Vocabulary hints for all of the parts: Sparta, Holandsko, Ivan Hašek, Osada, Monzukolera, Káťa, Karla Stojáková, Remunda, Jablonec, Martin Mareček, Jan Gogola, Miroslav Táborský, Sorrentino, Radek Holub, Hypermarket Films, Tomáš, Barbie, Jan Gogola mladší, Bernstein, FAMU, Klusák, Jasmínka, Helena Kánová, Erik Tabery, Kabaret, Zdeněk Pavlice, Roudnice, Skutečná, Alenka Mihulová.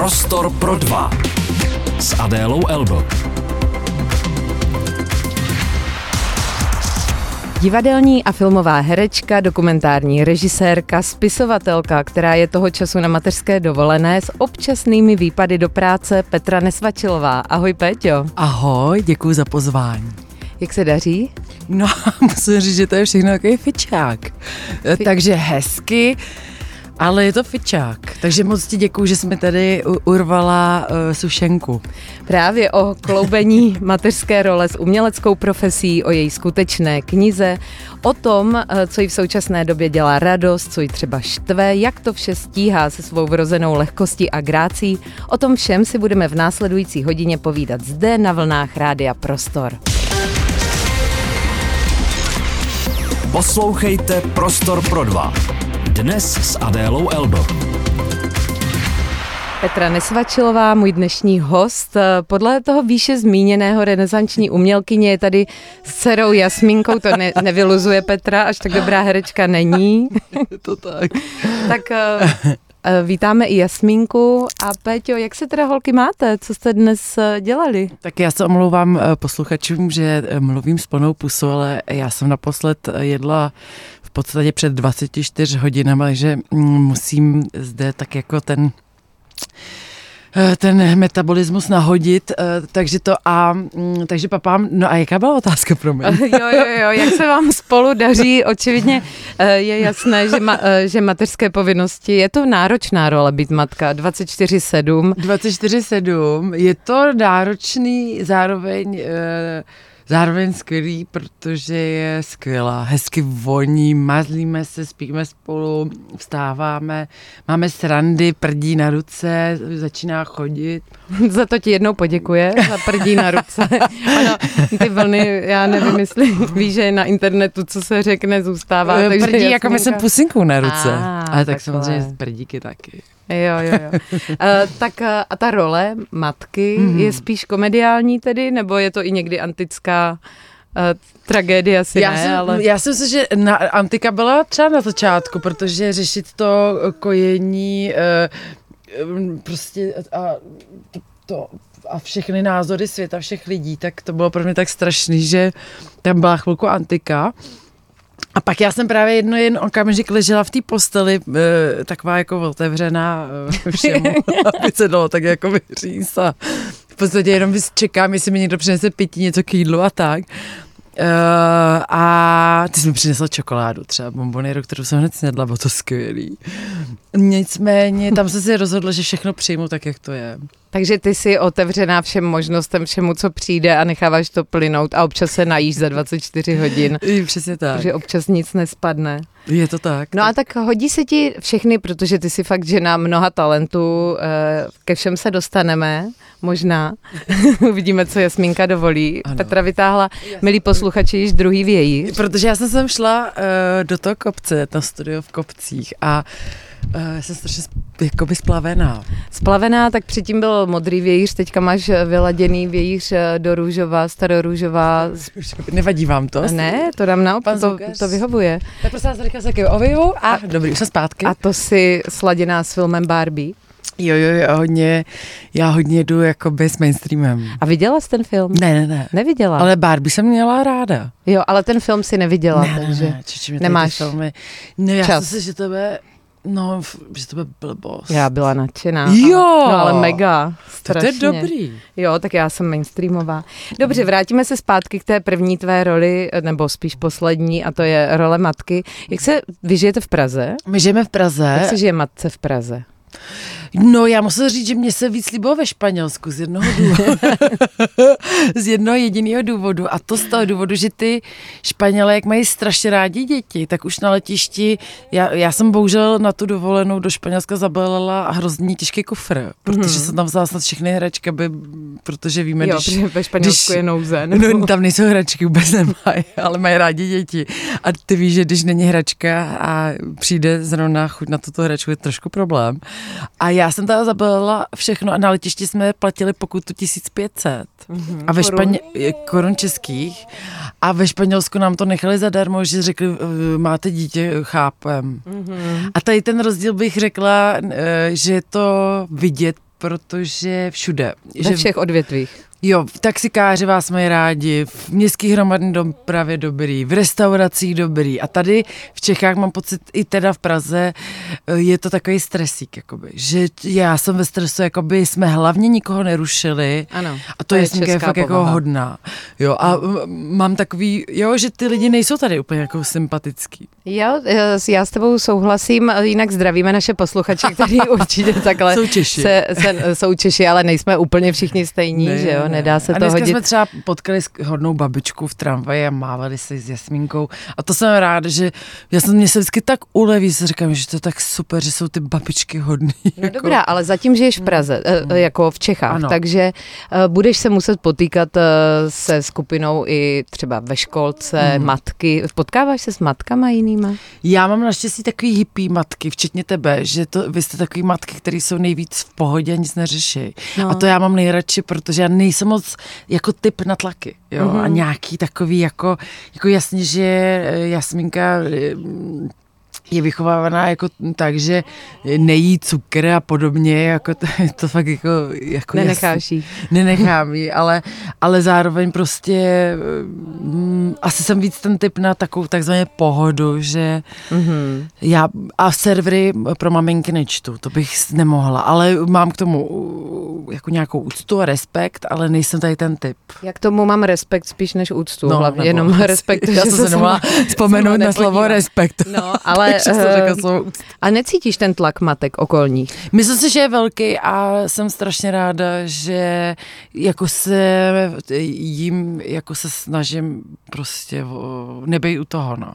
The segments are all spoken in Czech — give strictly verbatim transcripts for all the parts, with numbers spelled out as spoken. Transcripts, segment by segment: Prostor pro dva s Adélou Elbel. Divadelní a filmová herečka, dokumentární režisérka, spisovatelka, která je toho času na mateřské dovolené s občasnými výpady do práce, Petra Nesvačilová. Ahoj, Péťo. Ahoj, děkuji za pozvání. Jak se daří? No, musím říct, že to je všechno takový fičák. Fi- Takže hezky, ale je to fičák. Takže moc ti děkuji, že jsi mi tady urvala uh, sušenku. Právě o kloubení mateřské role s uměleckou profesí, o její skutečné knize, o tom, co jí v současné době dělá radost, co jí třeba štve, jak to vše stíhá se svou vrozenou lehkostí a grácí. O tom všem si budeme v následující hodině povídat zde na vlnách Rádia Prostor. Poslouchejte Prostor pro dva. Dnes s Adélou Elbl. Petra Nesvačilová, můj dnešní host. Podle toho výše zmíněného renesanční umělkyně je tady s dcerou Jasmínkou, to ne, nevyluzuje Petra, až tak dobrá herečka není. Je to tak. Tak vítáme i Jasmínku. A Péťo, jak se teda holky máte? Co jste dnes dělali? Tak já se omlouvám posluchačům, že mluvím s plnou pusou, ale já jsem naposled jedla v podstatě před dvaceti čtyřmi hodinami, takže musím zde tak jako ten ten metabolismus nahodit, takže to a, takže papám, no a jaká byla otázka pro mě? Jo, jo, jo, jak se vám spolu daří, očividně je jasné, že, ma, že mateřské povinnosti, je to náročná role být matka, dvacet čtyři sedm. dvacet čtyři sedm, je to náročný, zároveň Zároveň skvělý, protože je skvělá, hezky voní, mazlíme se, spíme spolu, vstáváme, máme srandy, prdí na ruce, začíná chodit. Za to ti jednou poděkuje, za prdí na ruce. Ano, ty vlny, já nevím, jestli víš, že na internetu, co se řekne, zůstává. Prdí, Jasmínka... jako myslím pusinkou na ruce, ah, ale tak samozřejmě prdíky taky. Jo, jo, jo. Uh, tak uh, a ta role matky mm-hmm. je spíš komediální tedy, nebo je to i někdy antická uh, tragédie asi já ne, jsem, ale... Já si myslím, že na, antika byla třeba na začátku, protože řešit to kojení uh, prostě a to... a všechny názory světa, všech lidí, tak to bylo pro mě tak strašný, že tam byla chvilku antika. A pak já jsem právě jedno jen okamžik ležela v té posteli, e, taková jako otevřená e, všemu, aby se dalo tak jako vyříct a v podstatě jenom čekám, jestli mi někdo přinese pití, něco k jídlu a tak. E, a ty jsi mi přinesla čokoládu, třeba bomboněru, kterou jsem hned snědla, bylo to skvělý. Nicméně tam jsem si rozhodla, že všechno přijmu tak, jak to je. Takže ty jsi otevřená všem možnostem, všemu, co přijde a necháváš to plynout a občas se najíš za dvacet čtyři hodin. Přesně tak. Takže občas nic nespadne. Je to tak. No a tak hodí se ti všechny, protože ty jsi fakt žena mnoha talentů, ke všem se dostaneme, možná. Uvidíme, co Jasmínka dovolí. Ano. Petra vytáhla, milí posluchači, již druhý vějíř. Protože já jsem sem šla do toho kopce, na studio v Kopcích a já jsem strašně jakoby splavená. Splavená, tak předtím byl modrý vějíř, teďka máš vyladěný vějíř do růžová, starorůžová. Nevadí vám to? Ne, to dám naopak, to, to vyhovuje. Tak prostě vás rychle se takovou ovivu a, a dobrý, už jsem zpátky. A to si sladěná s filmem Barbie. Jo, jo, já hodně, já hodně jdu jakoby s mainstreamem. A viděla jsi ten film? Ne, ne, ne. Neviděla? Ale Barbie jsem měla ráda. Jo, ale ten film si neviděla, ne, takže ne, ne, či, nemáš filmy. No já čas. Jsem si, že tebe... No, že to byl blbost. Já byla nadšená. Jo! No, ale mega, strašně. To je dobrý. Jo, tak já jsem mainstreamová. Dobře, vrátíme se zpátky k té první tvé roli, nebo spíš poslední, a to je role matky. Jak se, vy žijete v Praze? My žijeme v Praze. Jak se žije matce v Praze? No, já musím říct, že mě se víc líbilo ve Španělsku z jednoho důvodu. z jednoho jediného důvodu. A to z toho důvodu, že ty Španělé, jak mají strašně rádi děti, tak už na letišti, já, já jsem bohužel na tu dovolenou do Španělska zabalila hrozně těžký kufr, protože mm-hmm. jsem tam vzala snad všechny hračky, aby, protože víme, jo, když... ve Španělsku když, je nouze. Nebo... No, tam nejsou hračky, vůbec nemají, ale mají rádi děti. A ty víš, že když není hračka a přijde zrovna chuť na tuto hračku, je trošku problém. A já jsem teda zabalila všechno a na letišti jsme platili pokutu tisíc pět set mm-hmm. a ve Španě... korun českých a ve Španělsku nám to nechali zadarmo, že řekli, máte dítě, chápem. Mm-hmm. A tady ten rozdíl bych řekla, že je to vidět protože všude. Ve všech odvětvích. Jo, taxikáři vás mají rádi, v městský hromadný dopravě dobrý, v restauracích dobrý. A tady v Čechách mám pocit, i teda v Praze, je to takový stresík, jakoby. Že já jsem ve stresu, jakoby jsme hlavně nikoho nerušili. Ano, a to je Jasmínka je fakt povaha. Jako hodná. Jo, a mám takový, jo, že ty lidi nejsou tady úplně jako sympatický. Jo, já s tebou souhlasím, jinak zdravíme naše posluchače, kteří určitě takhle jsou Češi. Se, se, jsou Češi, ale nejsme úplně všichni stejní, ne, že jo? Nedá se a to hodit. A dneska jsme třeba potkali hodnou babičku v tramvaji a mávali se s Jasmínkou. A to jsem ráda, že já jsem mě se vždycky tak uleví, že říkám, že to je tak super, že jsou ty babičky hodný. No jako. Dobrá, ale zatím žiješ v Praze, hmm. jako v Čechách, ano. Takže budeš se muset potýkat se skupinou i třeba ve školce, hmm. matky. Potkáváš se s matkama jinýma? Já mám naštěstí takový hippie matky, včetně tebe, že to, vy jste takový matky, které jsou nejvíc v pohodě a nic neřeší. No. A to já mám nejradši, protože já nejsem jsem moc jako typ na tlaky, jo, mm-hmm. a nějaký takový jako, jako jasně, že Jasmínka je vychovávaná jako tak, že nejí cukr a podobně, jako to, to fakt jako, jako nenecháš jí. Nenechám jí, ale, ale zároveň prostě mm, asi jsem víc ten typ na takovou takzvaně pohodu, že mm-hmm. já a servery pro maminky nečtu, to bych nemohla, ale mám k tomu jako nějakou úctu a respekt, ale nejsem tady ten typ. Já k tomu mám respekt spíš než úctu, no, hlavně jenom asi, respekt, já že se nemohla vzpomenout na slovo respekt. No, ale a necítíš ten tlak matek okolních? Myslím si, že je velký a jsem strašně ráda, že jako se jim jako se snažím prostě nebejt u toho, no.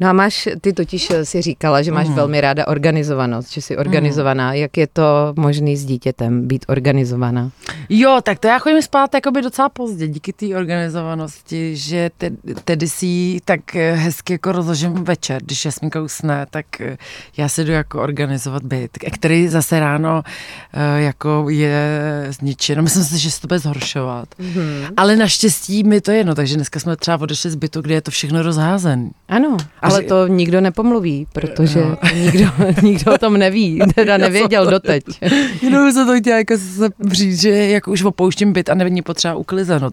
No a máš, ty totiž si říkala, že máš mm. velmi ráda organizovanost, že jsi organizovaná. Mm. Jak je to možný s dítětem být organizovaná? Jo, tak to já chodím spát jakoby docela pozdě, díky té organizovanosti, že te, tedy si ji tak hezky jako rozložím večer, když Jasmínka usne, tak já se jdu jako organizovat byt, který zase ráno jako je zničen. No, myslím si, že se to bude zhoršovat. Mm. Ale naštěstí mi to jedno, takže dneska jsme třeba odešli z bytu, kde je to všechno rozházené. Ano. Ale to nikdo nepomluví, protože no. nikdo, nikdo o tom neví, teda nevěděl doteď. Jenom se to chtěla jako říct, že jako už opouštím byt a není potřeba uklizeno,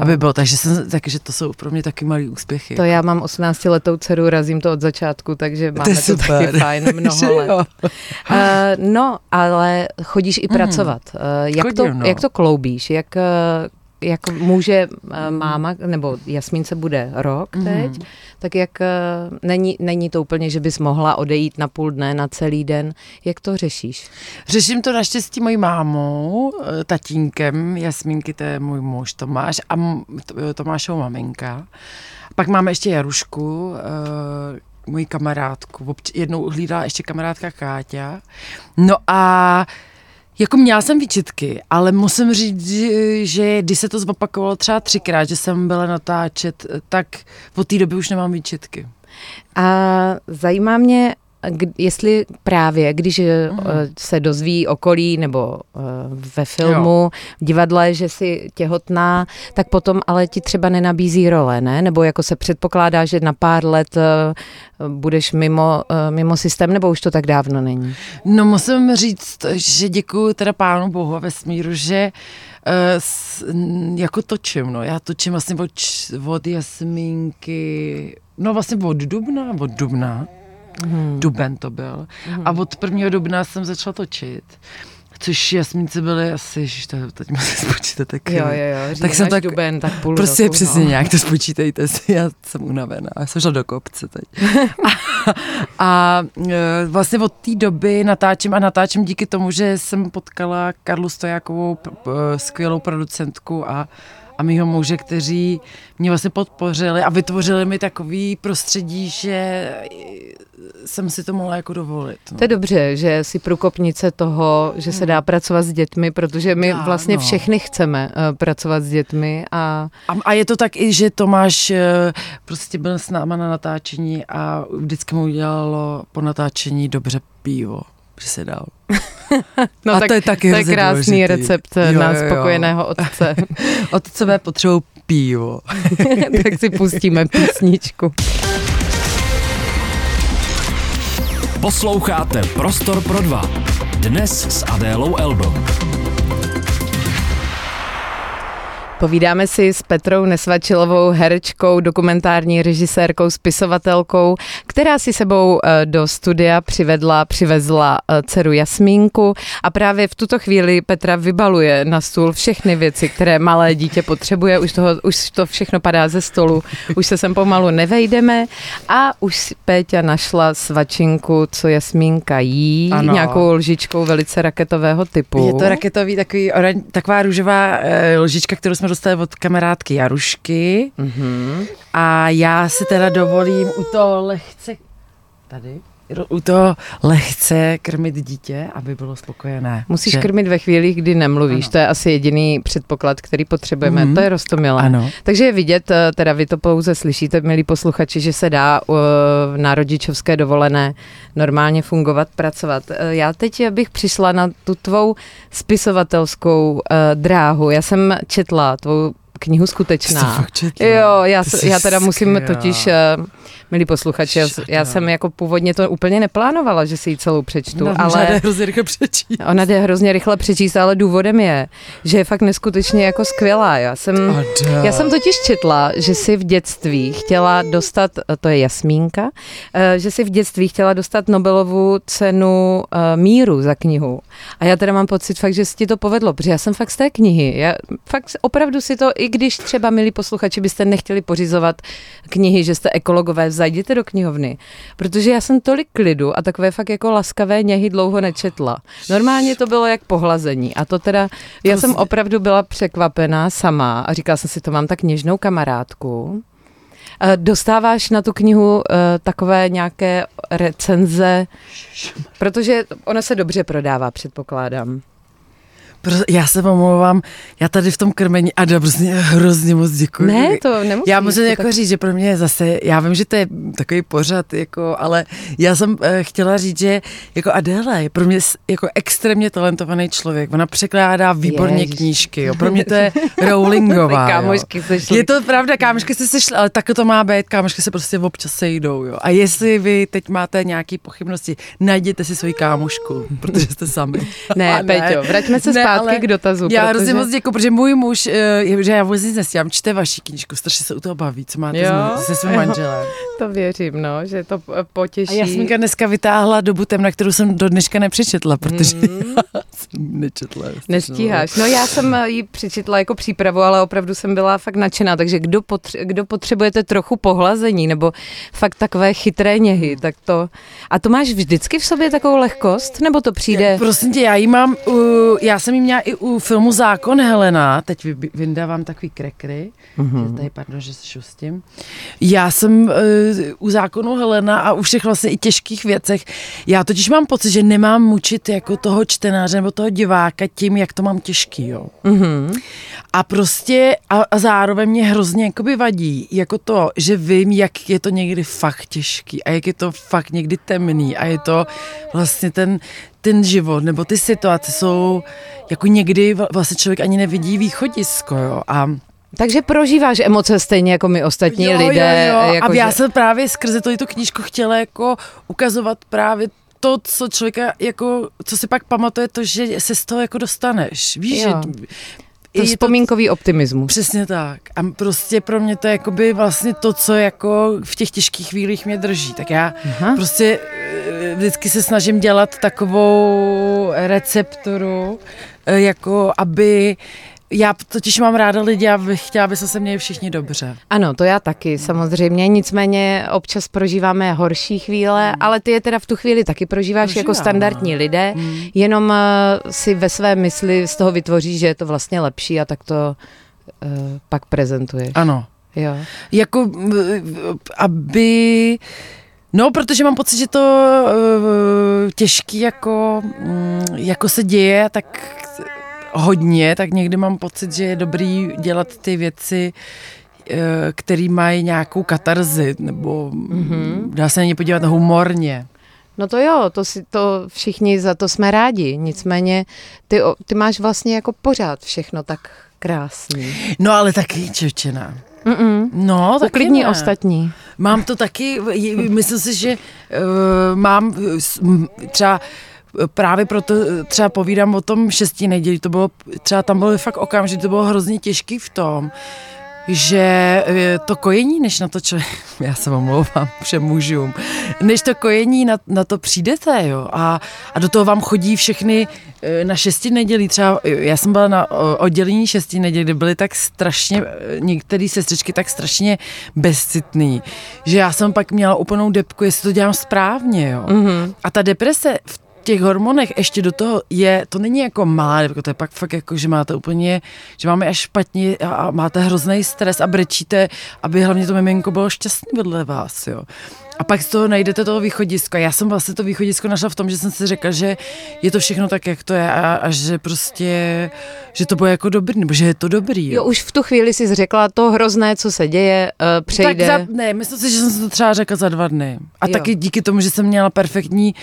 aby bylo. Takže, jsem, takže to jsou pro mě taky malý úspěchy. To já mám osmnáctiletou dceru, razím to od začátku, takže máme to, to taky fajn mnoho let. Uh, no, ale chodíš i pracovat. Uh, jak, Chodím, to, no. jak to kloubíš? Jak... Uh, Jak může máma, nebo Jasmínce bude rok teď, mm. tak jak není, není to úplně, že bys mohla odejít na půl dne, na celý den. Jak to řešíš? Řeším to naštěstí mojí mámou, tatínkem Jasmínky, to je můj muž Tomáš a Tomášova maminka. Pak máme ještě Jarušku, moji kamarádku. Jednou hlídala ještě kamarádka Káťa. No a... Jako měla jsem výčitky, ale musím říct, že když se to zopakovalo třeba třikrát, že jsem byla natáčet, tak od té doby už nemám výčitky. A zajímá mě, jestli právě, když mm. se dozví okolí nebo ve filmu, v divadle, že jsi těhotná, tak potom ale ti třeba nenabízí role, ne? Nebo jako se předpokládá, že na pár let budeš mimo, mimo systém, nebo už to tak dávno není? No musím říct, že děkuju teda Pánu Bohu a vesmíru, že s, jako točím, no. Já točím vlastně od, od Jasmínky, no vlastně od dubna, od dubna. Hmm. Duben to byl. Hmm. A od prvního dubna jsem začala točit. Což Jasmínce byly asi, to, teď musím spočítat tak. Jo, jo, jo, tak jsem tak, duben, tak půl prostě roku, přesně no. Nějak to spočítejte si, já jsem unavená, já jsem šla do kopce teď. a, a vlastně od té doby natáčím a natáčím díky tomu, že jsem potkala Karlu Stojákovou, skvělou producentku a a mýho muže, kteří mě vlastně podpořili a vytvořili mi takový prostředí, že jsem si to mohla jako dovolit. No. To je dobře, že jsi průkopnice toho, že se dá pracovat s dětmi, protože my vlastně všechny chceme pracovat s dětmi. A... A, a je to tak i, že Tomáš prostě byl s náma na natáčení a vždycky mu udělalo po natáčení dobře pivo, že se dal. No a tak to je taky to je krásný důležitý. Recept jo, na spokojeného otce. Otcové potřebují pivo. Tak si pustíme písničku. Posloucháte Prostor pro dva. Dnes s Adélou Elbel. Povídáme si s Petrou Nesvačilovou, herečkou, dokumentární režisérkou, spisovatelkou, která si sebou do studia přivedla, přivezla dceru Jasmínku a právě v tuto chvíli Petra vybaluje na stůl všechny věci, které malé dítě potřebuje, už, toho, už to všechno padá ze stolu, už se sem pomalu nevejdeme a už Péťa našla svačinku, co Jasmínka jí, ano. Nějakou lžičkou velice raketového typu. Je to raketový, takový, taková růžová lžička, kterou jsme dostali od kamarádky Jarušky. Mm-hmm. A já si teda dovolím u toho lehce tady, u toho lehce krmit dítě, aby bylo spokojené. Musíš že... krmit ve chvíli, kdy nemluvíš. Ano. To je asi jediný předpoklad, který potřebujeme. Mm-hmm. To je roztomilé. Ano. Takže je vidět, teda vy to pouze slyšíte, milí posluchači, že se dá na rodičovské dovolené normálně fungovat, pracovat. Já teď bych přišla na tu tvou spisovatelskou dráhu. Já jsem četla tvou knihu Skutečná. Jo, já, já teda musím totiž, uh, milí posluchači, já, já jsem jako původně to úplně neplánovala, že si ji celou přečtu. No, ale jde hrozně rychle přečíst. Ona jde hrozně rychle přečíst, ale důvodem je, že je fakt neskutečně jako skvělá. Já jsem, já jsem totiž četla, že si v dětství chtěla dostat, to je Jasmínka, uh, že si v dětství chtěla dostat Nobelovu cenu uh, míru za knihu. A já teda mám pocit fakt, že si ti to povedlo, protože já jsem fakt z té knihy. Já fakt opravdu si to, i když třeba, milí posluchači, byste nechtěli pořizovat knihy, že jste ekologové, zajděte do knihovny, protože já jsem tolik klidu a takové fakt jako laskavé něhy dlouho nečetla. Normálně to bylo jak pohlazení a to teda, já jsem opravdu byla překvapená sama a říkala jsem si, to mám tak něžnou kamarádku. Dostáváš na tu knihu uh, takové nějaké recenze, protože ona se dobře prodává, předpokládám. Já se pomlouvám, já tady v tom krmení, a hrozně, hrozně moc děkuji. Ne, to nemusím. Já musím jako tak... říct, že pro mě je zase, já vím, že to je takový pořad, jako, ale já jsem e, chtěla říct, že jako Adéla je pro mě jako extrémně talentovaný člověk. Ona překládá výborně Ježiš. Knížky, jo. Pro mě to je Rowlingová. Kámošky se šly. Je to pravda, kámošky se sešly, ale tak to má být, kámošky se prostě občas sejdou, jo. A jestli vy teď máte nějaké pochybnosti, najděte si svoji kámošku, protože jste sami. Ne, ne. Peťo, vraťme se zpátky. Ale k dotazu, já hrozně protože... moc děkuji, protože můj muž, že já vůbec nic nestíhám, čte vaši knížku, strašně se u toho baví, co máte se svým manželem. To věřím, no, že to potěší. A Jasmínka dneska vytáhla dobu temna, kterou jsem do dneška nepřečetla, protože mm. já jsem nečetla. Nestíháš. No já jsem ji přečetla jako přípravu, ale opravdu jsem byla fakt nadšená, takže kdo, potře- kdo potřebujete trochu pohlazení nebo fakt takové chytré něhy, tak to... A to máš vždycky v sobě takovou lehkost, nebo to přijde? Já, prosím tě, já ji mám, uh, já jsem měla i u filmu Zákon Helena, teď vyndávám takový krekry, mm-hmm. tady pardon, že se šustím. Já jsem uh, u Zákonu Helena a u všech vlastně i těžkých věcech, já totiž mám pocit, že nemám mučit jako toho čtenáře nebo toho diváka tím, jak to mám těžký, jo. Mm-hmm. A prostě a, a zároveň mě hrozně jakoby vadí, jako to, že vím, jak je to někdy fakt těžký a jak je to fakt někdy temný a je to vlastně ten ten život, nebo ty situace jsou, jako někdy vlastně člověk ani nevidí východisko, jo, a... Takže prožíváš emoce stejně jako my ostatní jo, lidé. Jo, jo. Jako a já že... jsem právě skrze to, tu knížku chtěla jako ukazovat právě to, co člověka, jako, co si pak pamatuje, to, že se z toho jako dostaneš, víš, jo. Že... To je vzpomínkový optimismus. Přesně tak. A prostě pro mě to je jakoby vlastně to, co jako v těch těžkých chvílích mě drží. Tak já Aha. prostě vždycky se snažím dělat takovou recepturu, jako aby... Já totiž mám ráda lidi a chtěla by se měli všichni dobře. Ano, to já taky, samozřejmě. Nicméně občas prožíváme horší chvíle, mm. ale ty je teda v tu chvíli taky prožíváš Prožívám. Jako standardní lidé, mm. jenom si ve své mysli z toho vytvoříš, že je to vlastně lepší a tak to uh, pak prezentuješ. Ano. Jo. Jako, aby... No, protože mám pocit, že to uh, těžký jako, um, jako se děje, tak... hodně, tak někdy mám pocit, že je dobrý dělat ty věci, které mají nějakou katarzi, nebo mm-hmm. dá se na ně podívat humorně. No to jo, to, si, to všichni za to jsme rádi, nicméně ty, ty máš vlastně jako pořád všechno tak krásný. No ale taky čevčená. Mm-mm. No, tak klidně ostatní. Mám to taky, myslím si, že uh, mám třeba právě proto třeba povídám o tom šesti neděli, to bylo, třeba tam bylo fakt okamžitě, to bylo hrozně těžký v tom, že to kojení, než na to člověk, já se omlouvám všem mužům, než to kojení na, na to přijdete, jo, a, a do toho vám chodí všechny na šesti nedělí, třeba já jsem byla na oddělení šesti nedělí, kde byly tak strašně, některé sestřičky tak strašně bezcitný, že já jsem pak měla úplnou depku, jestli to dělám správně, jo, mm-hmm. A ta deprese v těch hormonech ještě do toho je, to není jako malá, to je pak fakt jako, že máte úplně, že máme až špatně a máte hrozný stres a brečíte, aby hlavně to miminko bylo šťastný vedle vás, jo. A pak z toho najdete toho východisko. Já jsem vlastně to východisko našla v tom, že jsem si řekla, že je to všechno tak, jak to je a, a že prostě, že to bude jako dobrý, nebo že je to dobrý. Jo, jo už v tu chvíli jsi řekla, to hrozné, co se děje, uh, přejde. Tak za, ne, myslím si, že jsem si to třeba řekla za dva dny. A jo. Taky díky tomu, že jsem měla perfektní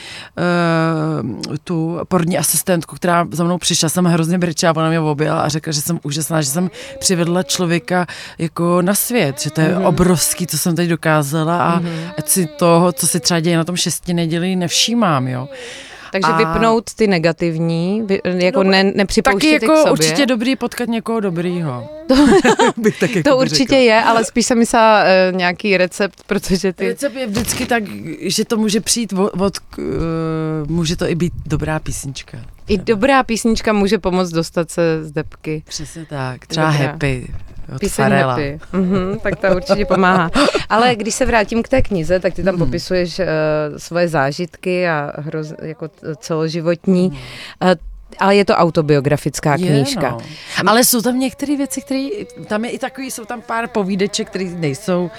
uh, tu porodní asistentku, která za mnou přišla, jsem hrozně brčela, ona mě objela a řekla, že jsem úžasná, že jsem přivedla člověka jako na svět, že to je mm-hmm. obrovský, co jsem teď dokázala a mm-hmm. toho, co si třeba děje na tom šesti neděli, nevšímám, jo. Takže a... vypnout ty negativní, vy, jako no, ne, nepřipouštět taky jako k sobě. Taky jako určitě dobrý potkat někoho dobrýho. To, tak jako to určitě řekla. Je, ale spíš jsem myslela uh, nějaký recept, protože ty... Recept je vždycky tak, že to může přijít od, od uh, může to i být dobrá písnička. I dobrá písnička může pomoct dostat se z depky. Přesně tak, třeba dobrá. Happy. Píseň happy, mm-hmm, tak ta určitě pomáhá. Ale když se vrátím k té knize, tak ty tam mm. popisuješ uh, svoje zážitky a hroz, jako celoživotní, mm. uh, ale je to autobiografická knížka. Je, no. Ale jsou tam některé věci, které, tam je i takový, jsou tam pár povídeček, které nejsou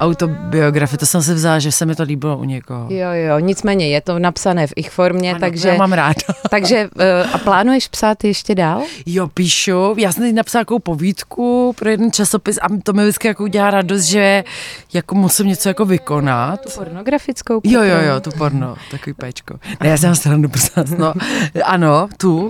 autobiografie, to jsem si vzala, že se mi to líbilo u někoho. Jo, jo, nicméně je to napsané v ich formě, ano, takže... já mám ráda. Takže, a plánuješ psát ještě dál? Jo, píšu, já jsem napsala takovou povídku pro jeden časopis a to mi vždycky jako udělá radost, že jako musím něco jako vykonat. Tu pornografickou? Potom. Jo, jo, jo, tu porno, takový péčko. Ne, já jsem stranu, prosím, no, ano, tu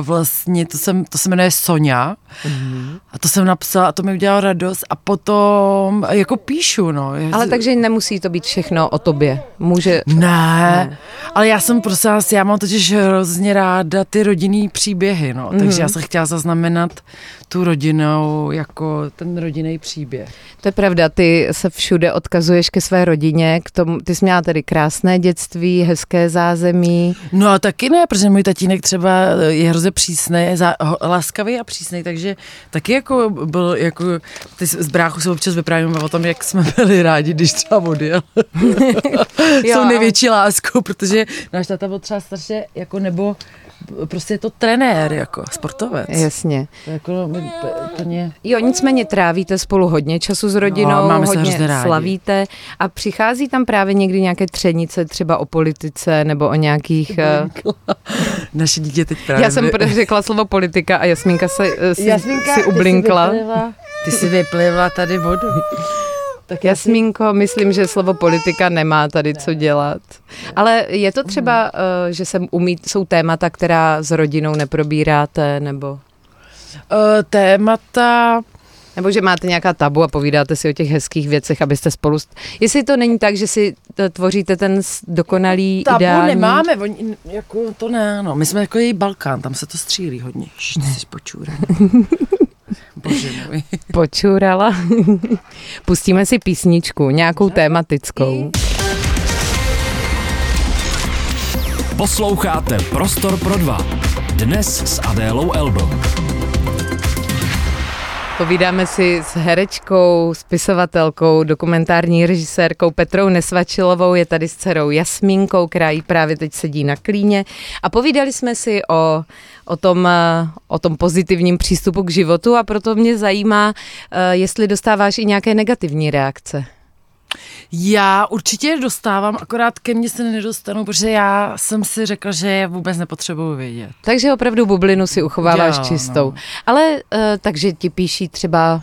vlastně, to, jsem, to se jmenuje Sonja mm-hmm. a to jsem napsala a to mi udělalo radost a potom jako píšu, no. Ale takže nemusí to být všechno o tobě, může... Ne, ne. Ale já jsem prostě, já mám totiž hrozně ráda ty rodinný příběhy, no, mm-hmm. takže já jsem chtěla zaznamenat tu rodinou, jako ten rodinný příběh. To je pravda, ty se všude odkazuješ ke své rodině, k tomu, ty jsi měla tedy krásné dětství, hezké zázemí. No a taky ne, protože můj tatínek třeba je hrozně přísný, laskavý a přísný, takže taky jako byl, jako, ty z bráchu se občas vyprávíme o tom, jak jsme byli rádi, když třeba odjel. Jsou největší láskou, protože náš táta byl třeba starší, jako nebo prostě je to trenér, jako sportovec. Jasně. To jako, to mě... Jo, nicméně trávíte spolu hodně času s rodinou, no, máme hodně slavíte a přichází tam právě někdy nějaké třenice, třeba o politice nebo o nějakých... Naše dítě teď právě... Já jsem řekla slovo politika a Jasmínka se, si, Jasmínka, si ublinkla. Ty si vyplivla, ty si vyplivla tady vodu. Tak Jasmínko, myslím, že slovo politika nemá tady co dělat. Ale je to třeba, že se umí, jsou témata, která s rodinou neprobíráte, nebo? Témata... Nebo že máte nějaká tabu a povídáte si o těch hezkých věcech, abyste spolu... St... Jestli to není tak, že si tvoříte ten dokonalý tabu ideální... Tabu nemáme, oni, jako to ne, no. My jsme jako její Balkán, tam se to střílí hodně. Šš, ty jsi počůraná. Bože můj. Počůrala. Pustíme si písničku, nějakou tématickou. Posloucháte Prostor pro dva. Dnes s Adélou Elbel. Povídáme si s herečkou, spisovatelkou, dokumentární režisérkou Petrou Nesvačilovou, je tady s dcerou Jasmínkou, která jí právě teď sedí na klíně. A povídali jsme si o, o, tom, o tom pozitivním přístupu k životu a proto mě zajímá, jestli dostáváš i nějaké negativní reakce. Já určitě dostávám, akorát ke mně se nedostanu, protože já jsem si řekla, že je vůbec nepotřebuju vědět. Takže opravdu bublinu si uchováváš já, čistou. No. Ale uh, takže ti píší třeba...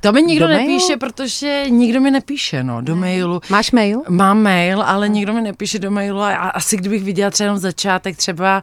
To mi nikdo nepíše, protože nikdo mi nepíše, no, do mailu. Máš mail? Mám mail, ale nikdo mi nepíše do mailu a asi kdybych viděla třeba jenom začátek třeba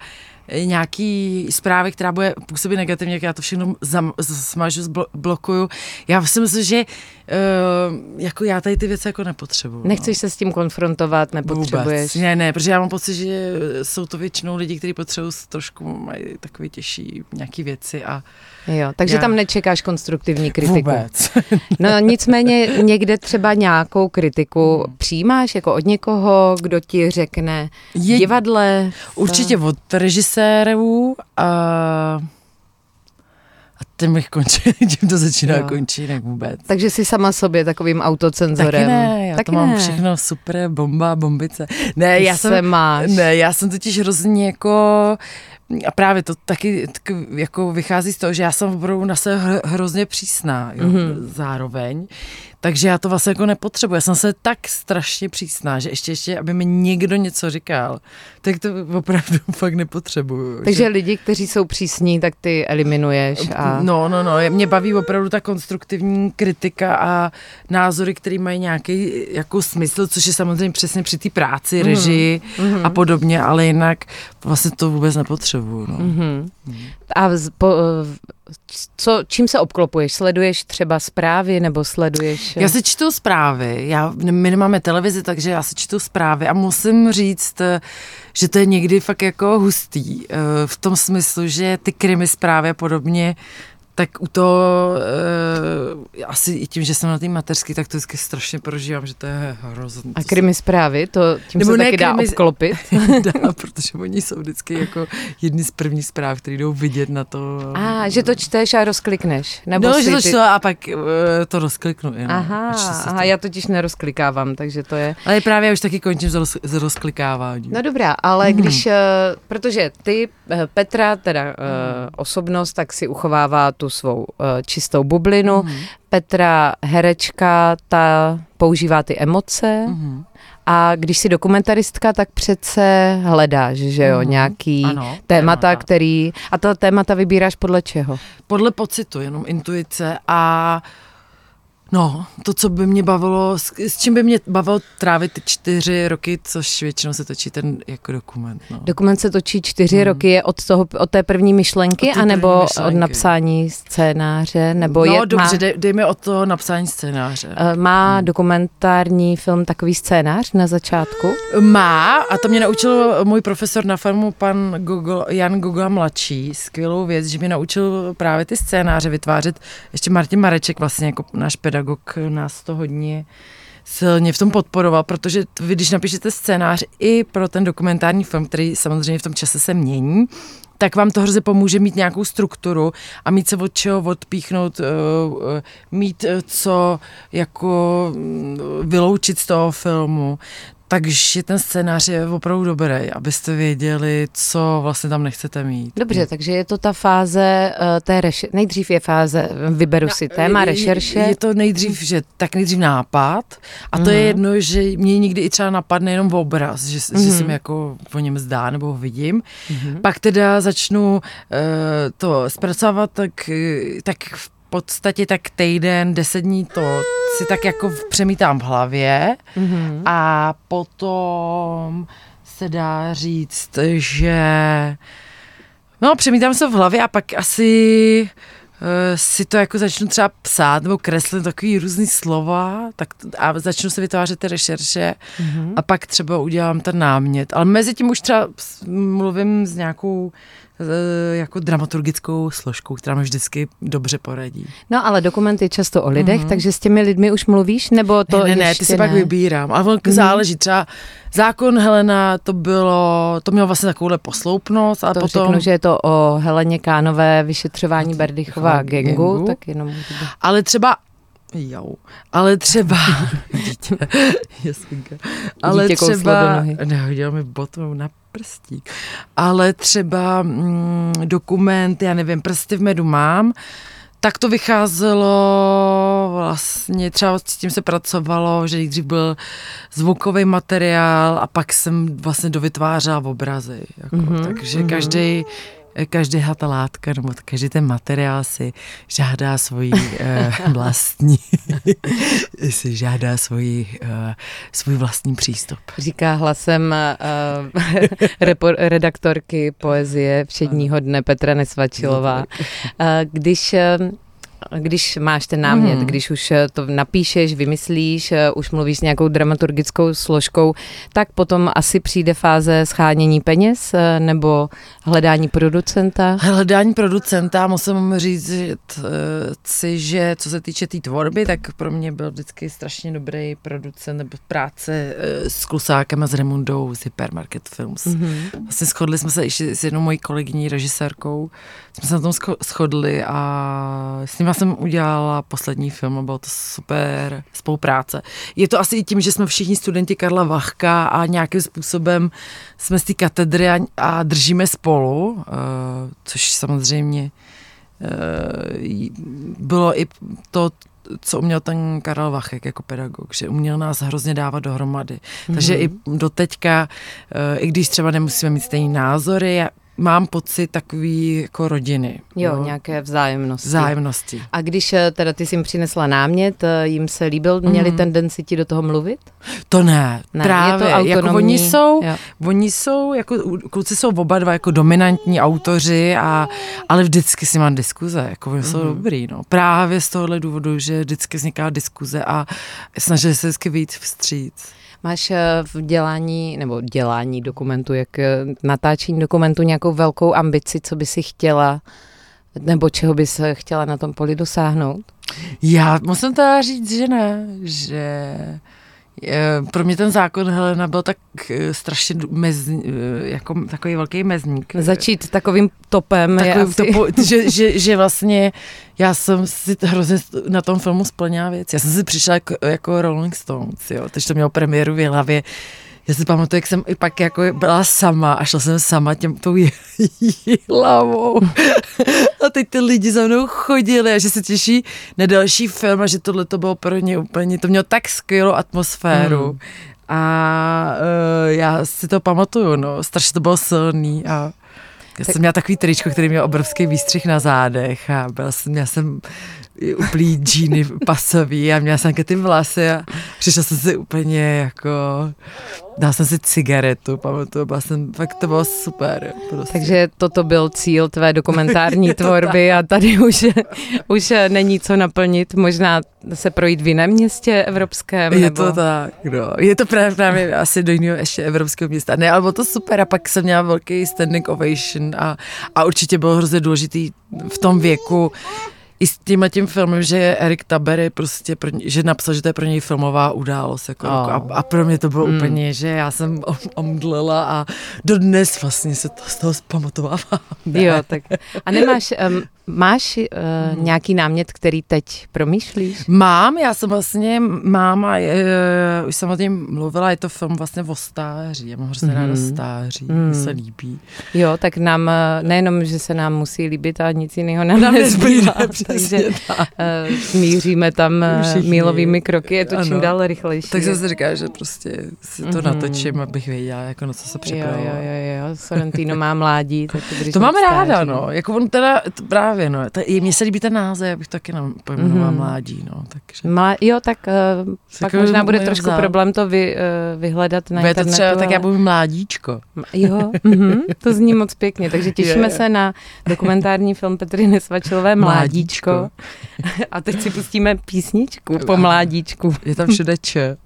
nějaký zprávy, která bude působit negativně, jak já to všechno zam, smažu, zblo, blokuju. Já si myslím, že uh, jako já tady ty věci jako nepotřebuju. Nechceš no. se s tím konfrontovat, nepotřebuješ? Vůbec. Ne, ne, protože já mám pocit, že jsou to většinou lidi, kteří potřebují trošku, mají takové těžší nějaké věci a... Jo, takže já... tam nečekáš konstruktivní kritiku. Vůbec. No nicméně někde třeba nějakou kritiku přijímáš jako od někoho, kdo ti řekne Je... divadle? Určitě od režisérů a... A tím bych končil, tím to začíná jo. končí, tak vůbec. Takže jsi sama sobě takovým autocenzorem. Taky ne, já Taky to ne. mám všechno super, bomba, bombice. Ne, já jsem, se máš. Ne, já jsem totiž hrozně jako... A právě to taky jako vychází z toho, že já jsem opravdu na sebe hrozně přísná, jo, mm-hmm. zároveň. Takže já to vlastně jako nepotřebuji. Já jsem se tak strašně přísná, že ještě, ještě, aby mi někdo něco říkal, tak to opravdu fakt nepotřebuju. Takže že... lidi, kteří jsou přísní, tak ty eliminuješ. A... No, no, no. Mě baví opravdu ta konstruktivní kritika a názory, které mají nějaký jako smysl, což je samozřejmě přesně při té práci, režii mm-hmm. a podobně, ale jinak vlastně to vůbec nepotřebuji. No. Mm-hmm. A z, po, co, čím se obklopuješ? Sleduješ třeba zprávy nebo sleduješ? Já si čtu zprávy. Já, my nemáme televizi, takže já si čtu zprávy a musím říct, že to je někdy fakt jako hustý. V tom smyslu, že ty krimi zprávy a podobně, tak u toho e, asi i tím, že jsem na té mateřské, tak to vždycky strašně prožívám, že to je hrozný. A krimi zprávy, to tím Nebo se ne, taky dá krimi... obklopit? Dá, protože oni jsou vždycky jako jedny z prvních zpráv, které jdou vidět na to. A, no. že to čteš a rozklikneš. Nebo no, že to ty... čtu a pak e, to rozkliknu. Jenom. Aha, aha já totiž nerozklikávám, takže to je... Ale právě já už taky končím s rozklikáváním. No dobrá, ale hmm. když, e, protože ty, Petra, teda e, osobnost, tak si uchovává tu svou uh, čistou bublinu. Mm. Petra, herečka, ta používá ty emoce mm. a když jsi dokumentaristka, tak přece hledáš, že jo, mm. nějaký ano, témata, témata, který... A ta témata vybíráš podle čeho? Podle pocitu, jenom intuice a no, to, co by mě bavilo, s, s čím by mě bavilo trávit ty čtyři roky, což většinou se točí ten jako dokument. No. Dokument se točí čtyři mm. roky, je od, toho, od té první myšlenky, od anebo první myšlenky. Od napsání scénáře? Nebo no je, dobře, má, dej, dej mi od toho napsání scénáře. Má mm. dokumentární film takový scénář na začátku? Má a to mě naučil můj profesor na FAMU, pan Gogola, Jan Gogola mladší, skvělou věc, že mě naučil právě ty scénáře vytvářet. Ještě Martin Mareček, vlastně jako náš pedagog, pedagog nás to hodně silně v tom podporoval, protože vy, když napíšete scénář i pro ten dokumentární film, který samozřejmě v tom čase se mění, tak vám to hrozně pomůže mít nějakou strukturu a mít se od čeho odpíchnout, mít co jako vyloučit z toho filmu. Takže ten scénář je opravdu dobrý, abyste věděli, co vlastně tam nechcete mít. Dobře, takže je to ta fáze té rešerše. Nejdřív je fáze, vyberu si téma, rešerše. Je to nejdřív, že tak nejdřív nápad a to mm-hmm. je jedno, že mě někdy i třeba napadne jenom obraz, že, mm-hmm. že se mi jako o něm zdá nebo ho vidím. Mm-hmm. Pak teda začnu uh, to zpracovat, tak, tak v podstatě tak týden, deset dní to si tak jako přemítám v hlavě mm-hmm. a potom se dá říct, že no přemítám se v hlavě a pak asi uh, si to jako začnu třeba psát nebo kreslit takový různý slova tak, a začnu se vytvářet ty rešerše mm-hmm. a pak třeba udělám ten námět, ale mezi tím už třeba mluvím s nějakou jako dramaturgickou složkou, která mi vždycky dobře poradí. No ale dokument je často o lidech, mm-hmm. takže s těmi lidmi už mluvíš, nebo to Ne, ne, ne ty si ne. pak vybírám, ale mm-hmm. záleží třeba Zákon Helena, to bylo, to mělo vlastně takovouhle posloupnost a to potom... řeknu, že je to o Heleně Kánové vyšetřování Berdychova gangu, gangu, tak jenom... Ale třeba Jo, ale třeba... Dítě, Jasmínka. Ale Dítě třeba... do nohy. Nehodila mi bot na prstík. Ale třeba mm, dokument, já nevím, Prsty v medu mám, tak to vycházelo vlastně, třeba s tím se pracovalo, že nejdřív byl zvukový materiál a pak jsem vlastně dovytvářela obrazy. Jako, mm-hmm, takže mm-hmm. každý každá ta látka nebo každý ten materiál si žádá svoji eh, vlastní si žádá svoji, eh, svůj vlastní přístup. Říká hlasem eh, repor, redaktorky poezie Všedního dne Petra Nesvačilová. Když Když máš ten námět, mm. když už to napíšeš, vymyslíš, už mluvíš s nějakou dramaturgickou složkou, tak potom asi přijde fáze shánění peněz nebo hledání producenta? Hledání producenta, musím říct si, že co se týče té tý tvorby, tak pro mě byl vždycky strašně dobrý producent nebo práce s Klusákem a s Remundou z Hypermarket Films. Mm-hmm. Vlastně shodli jsme se ještě s jednou mojí kolegyní režisérkou, jsme se na tom shodli a s ním jsem udělala poslední film a bylo to super spolupráce. Je to asi i tím, že jsme všichni studenti Karla Vachka a nějakým způsobem jsme z té katedry a, a držíme spolu, uh, což samozřejmě uh, bylo i to, co uměl ten Karel Vachek jako pedagog, že uměl nás hrozně dávat dohromady. Mm-hmm. Takže i doteďka, uh, i když třeba nemusíme mít stejné názory, mám pocit takový jako rodiny. Jo, no. Nějaké vzájemnosti. Vzájemnosti. A když teda ty jsi jim přinesla námět, jim se líbil, měli mm. tendenci ti do toho mluvit? To ne, ne právě. Je to jako oni jsou, oni jsou, jako kluci jsou oba dva jako dominantní autoři, a, ale vždycky si mám diskuze, jako oni mm. jsou dobrý, no. Právě z tohohle důvodu, že vždycky vzniká diskuze a snažili se vždycky vyjít vstříc. Máš v dělání, nebo dělání dokumentu, jak natáčení dokumentu nějakou velkou ambici, co by si chtěla, nebo čeho bys chtěla na tom poli dosáhnout? Já musím teda říct, že ne, že pro mě ten zákon Helena byl tak strašně mez, jako takový velký mezník. Začít takovým topem. Takovým topu, že, že, že vlastně já jsem si hrozně na tom filmu splnila věc. Já jsem si přišla jako, jako Rolling Stones, jo, takže to mělo premiéru v hlavě. Já si pamatuju, jak jsem i pak jako byla sama a šla jsem sama těm tou hlavou. A teď ty lidi za mnou chodili a že se těší na další film a že tohle to bylo pro ně úplně, to mělo tak skvělou atmosféru. Mm. A uh, já si to pamatuju, no, strašně to bylo silný a já tak jsem měla takový tričko, který měl obrovský výstřih na zádech a byla jsem, měla jsem uplý džíny pasový a měla jsem nějaké ty vlasy a přišla jsem si úplně jako, dala jsem si cigaretu, pamatuju, byla jsem, fakt to bylo super. Prostě. Takže toto byl cíl tvé dokumentární tvorby tak. A tady už, už není co naplnit, možná se projít v jiném městě evropském. Je nebo to tak, no. Je to právě, právě asi do jiného ještě evropského města. Ne, ale bylo to super a pak jsem měla velký standing ovation a, a určitě bylo hrozně důležitý v tom věku, i s tím a tím filmem, že Erik Tabery prostě, pro ně, že napsal, že to je pro něj filmová událost. Jako, oh. a, a pro mě to bylo mm. úplně, že já jsem omdlela a dodnes vlastně se to z toho zpamatovávám. Jo, tak. A nemáš, um, máš uh, mm. nějaký námět, který teď promýšlíš? Mám, já jsem vlastně, máma, je, už jsem o tím mluvila, je to film vlastně o stáří, já mám hrozně mm. ráda stáří, mm. se líbí. Jo, tak nám, nejenom, že se nám musí líbit a nic jiného nám, nám nezbývá. Takže uh, míříme tam všichni mílovými kroky, je to čím ano. dál rychlejší. Tak jsem si říká, že prostě si to mm-hmm. natočím, abych věděla, jako na co se připravila. Jo, jo, jo, jo, Sorrentino má mládí. Tak to to mám stáří. Ráda, no, jako on teda, to právě, no, mně se líbí ten název, abych taky pojmenovala mm-hmm. mládí, no, takže. Mla, jo, tak uh, pak možná bude trošku zá... problém to vy, uh, vyhledat na bude internetu. Třeba, ale tak já budu mládíčko. Jo, mm-hmm, to zní moc pěkně, takže těšíme se na dokumentární film Petry Nesvačilové Mládí. Mládíčko. A teď si pustíme písničku po mládíčku. Je tam všude če.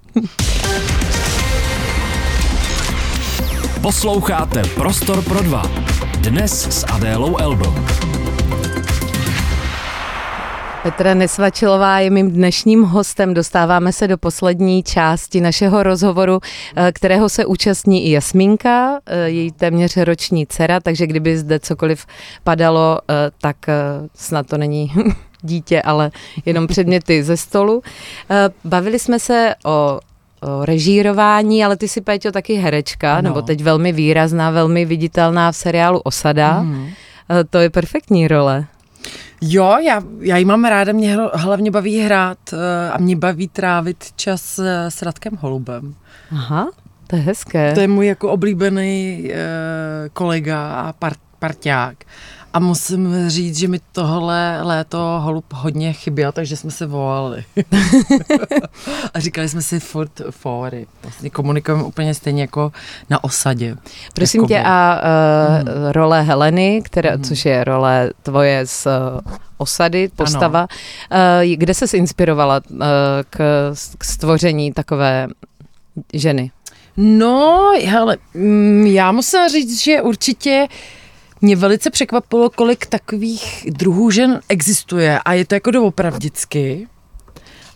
Posloucháte Prostor pro dva. Dnes s Adélou Elbel. Petra Nesvačilová je mým dnešním hostem. Dostáváme se do poslední části našeho rozhovoru, kterého se účastní i Jasmínka, její téměř roční dcera, takže kdyby zde cokoliv padalo, tak snad to není dítě, ale jenom předměty ze stolu. Bavili jsme se o režírování, ale ty jsi, Péťo, taky herečka, no. nebo teď velmi výrazná, velmi viditelná v seriálu Osada. Mm. To je perfektní role. Jo, já, já ji mám ráda, mě hlavně baví hrát a mě baví trávit čas s Radkem Holubem. Aha, to je hezké. To je můj jako oblíbený kolega a part, parťák. A musím říct, že mi tohle léto Holub hodně chyběl, takže jsme se volali. A říkali jsme si furt fóry. Vlastně komunikujeme úplně stejně jako na Osadě. Prosím jako tě, byl. a uh, hmm. role Heleny, která, hmm. což je role tvoje z uh, Osady, postava, uh, kde ses inspirovala uh, k, k stvoření takové ženy? No, hele, já musím říct, že určitě mě velice překvapilo, kolik takových druhů žen existuje a je to jako doopravdicky.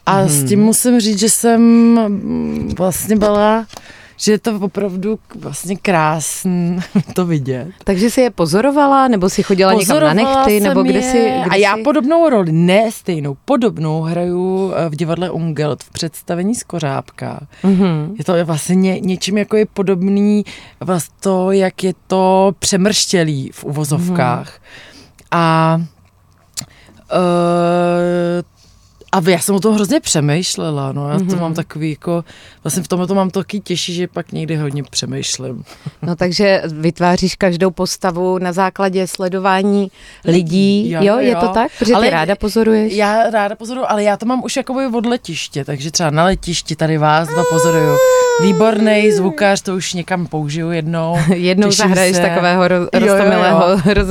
A hmm. s tím musím říct, že jsem vlastně byla, že je to opravdu vlastně krásný to vidět. Takže si je pozorovala, nebo si chodila pozorovala někam na nechty, nebo kde si... Kde a já si... podobnou roli, ne stejnou, podobnou hraju v divadle Ungelt v představení Skořápka. Mm-hmm. Je to vlastně něčím jako je podobný vlastně to, jak je to přemrštělý v uvozovkách. Mm-hmm. A... E, A já jsem o tom hrozně přemýšlela, no, já to mm-hmm. mám takový jako, vlastně v tomhle to mám taky těžší, že pak někdy hodně přemýšlím. No takže vytváříš každou postavu na základě sledování lidí, jo, jo, je to tak? Protože ale ty ráda pozoruješ. Já ráda pozoruju, ale já to mám už jakoby od letiště, takže třeba na letišti tady vás dva pozoruju. Výborný zvukař, to už někam použiju jednou. Jednou zahraješ se takového roz, roztomilého, roz,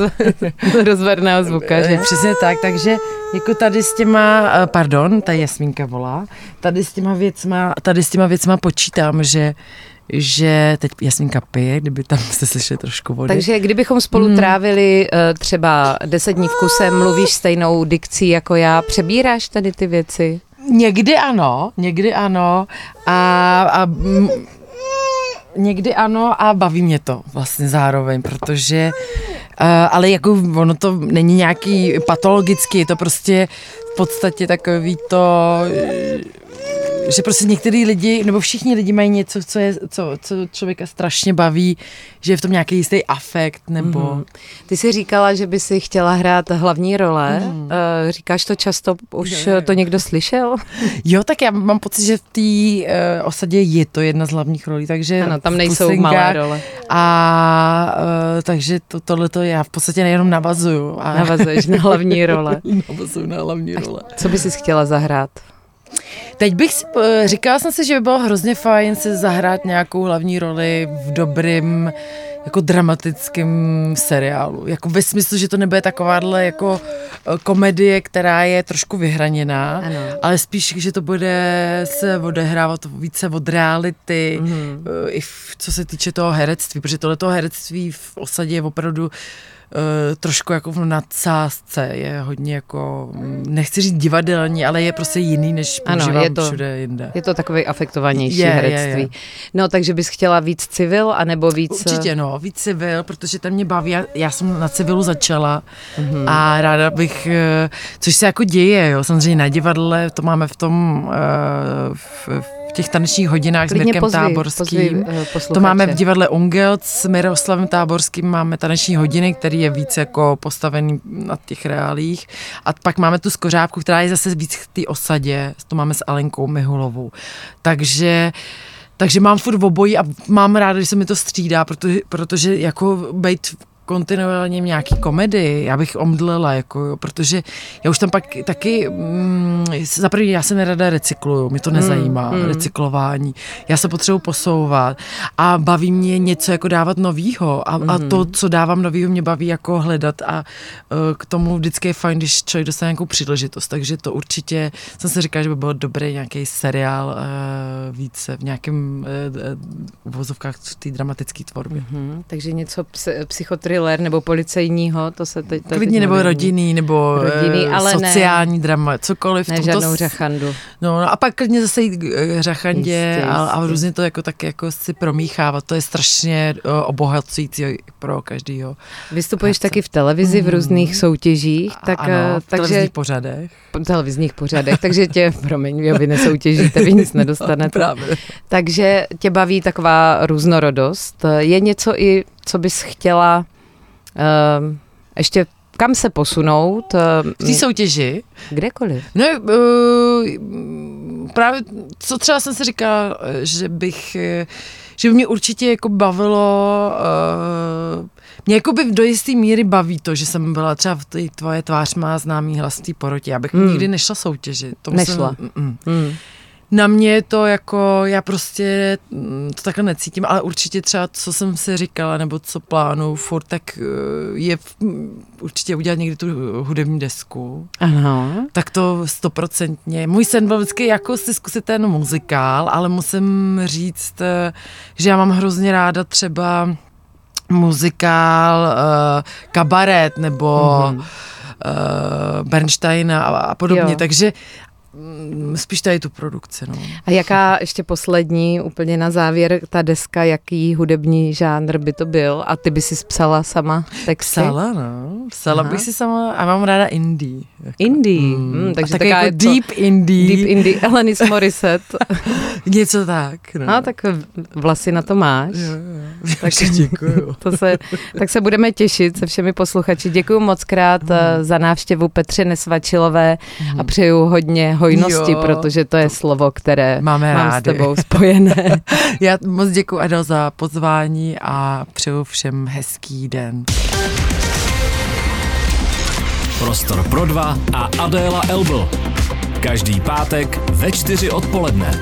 rozverného zvukaře. Přesně tak, takže jako tady s těma, pardon, ta Jasmínka volá, tady s těma věcma, tady s těma věcma počítám, že že teď Jasmínka pije, kdyby tam jste slyšeli trošku vody. Takže kdybychom spolu hmm. trávili třeba deset dní v kuse, mluvíš stejnou dikcí jako já, přebíráš tady ty věci? Někdy ano, někdy ano a, a m, někdy ano a baví mě to vlastně zároveň, protože uh, ale jako ono to není nějaký patologický, je to prostě v podstatě takový to, že prostě některý lidi, nebo všichni lidi mají něco, co, je, co, co člověka strašně baví, že je v tom nějaký jistý afekt, nebo... Mm. Ty jsi říkala, že by si chtěla hrát hlavní role. Mm. Říkáš to často, už jo, to jo. Někdo slyšel? Jo, tak já mám pocit, že v té uh, Osadě je to jedna z hlavních rolí, takže... Ano, tam nejsou malé role. A uh, takže to, tohleto já v podstatě nejenom navazuju. A... Navazuješ na hlavní role. Navazuju na hlavní role. A co by jsi chtěla zahrát? Teď bych si, říkala jsem si, že by bylo hrozně fajn si zahrát nějakou hlavní roli v dobrým, jako dramatickém seriálu. Jako ve smyslu, že to nebude takováhle jako komedie, která je trošku vyhraněná, ano. Ale spíš, že to bude se odehrávat více od reality, mm-hmm. i v, co se týče toho herectví, protože tohleto herectví v Osadě je opravdu Uh, trošku jako v nadsázce, je hodně jako, nechci říct divadelní, ale je prostě jiný, než používám všude jinde. Je to takový afektovanější je, herectví. Je, je. No, takže bys chtěla víc civil, anebo víc... Určitě, no, víc civil, protože tam mě baví, já, já jsem na civilu začala mm-hmm. a ráda bych, což se jako děje, jo, samozřejmě na divadle, to máme v tom... Uh, v, v těch tanečních hodinách klidně s Mirkem pozví, Táborským. Pozví, to máme v divadle Ungelt s Miroslavem Táborským, máme taneční hodiny, který je víc jako postavený na těch reálích. A pak máme tu Skořápku, která je zase víc v té Osadě. To máme s Alenkou Mihulovou. Takže takže mám furt obojí a mám ráda, že se mi to střídá, protože, protože jako bejt kontinuálně nějaký komedii, já bych omdlela, jako jo, protože já už tam pak taky, mm, za první já se nerada recykluju, mě to nezajímá, mm, mm. recyklování, já se potřebuji posouvat a baví mě něco jako dávat novýho a, mm. a to, co dávám novýho, mě baví jako hledat a uh, k tomu vždycky je fajn, když člověk dostane nějakou příležitost, takže to určitě, jsem si říkala, že by byl dobrý nějaký seriál uh, více v nějakém uh, uvozovkách v té dramatické tvorbě. Mm-hmm. Takže něco ps- psychotri nebo policejního, to se teď... To klidně teď nebo rodinný, nebo rodinný, ale sociální ne, drama, cokoliv. Ne, žádnou řachandu. No, no a pak klidně zase jít k řachandě jistě, a, a různě to jako tak jako si promíchávat. To je strašně obohacující pro každýho. Vystupuješ taky v televizi, v různých hmm. soutěžích. Tak, ano, v takže, televizních pořadech. V televizních pořadech, takže tě, promiň, vy nesoutěžíte, vy nic nedostanete. No, takže tě baví taková různorodost. Je něco i, co bys chtěla... Uh, ještě kam se posunout? Uh, v té soutěži? Kdekoliv. No, uh, právě, co třeba jsem si říkala, že bych... Uh, že by mě určitě jako bavilo, uh, mě jako by do jisté míry baví to, že jsem byla třeba v té Tvoje tvář má známý hlas té porotě. Já bych mm. nikdy nešla soutěžit. To nešla. Jsem, mm, mm. Mm. Na mě je to jako, já prostě to takhle necítím, ale určitě třeba, co jsem si říkala, nebo co plánuju furt, tak je určitě udělat někdy tu hudební desku. Ano. Tak to stoprocentně. Můj sen byl vždycky, jako si zkusit ten muzikál, ale musím říct, že já mám hrozně ráda třeba muzikál, kabaret, nebo mm-hmm. Bernsteina a podobně, jo. Takže spíš tady tu produkci. No. A jaká ještě poslední, úplně na závěr, ta deska, jaký hudební žánr by to byl? A ty by si psala sama texty? Psala, no. Psala Aha. bych si sama a mám ráda indie. Jako. Indie. Mm. Mm, takže tak taková jako deep indie. Deep indie. Alanis Morissette. Něco tak. No. no, tak vlasy na to máš. Jo, jo. Tak, děkuju. To se, tak se budeme těšit se všemi posluchači. Děkuju moc krát mm. za návštěvu Petře Nesvačilové mm. a přeju hodně hojnosti, jo, protože to je slovo, které máme mám rádi. S tebou spojené. Já moc děkuji, Adel, za pozvání a přeju všem hezký den. Prostor pro dva a Adéla Elbl. Každý pátek ve čtyři odpoledne.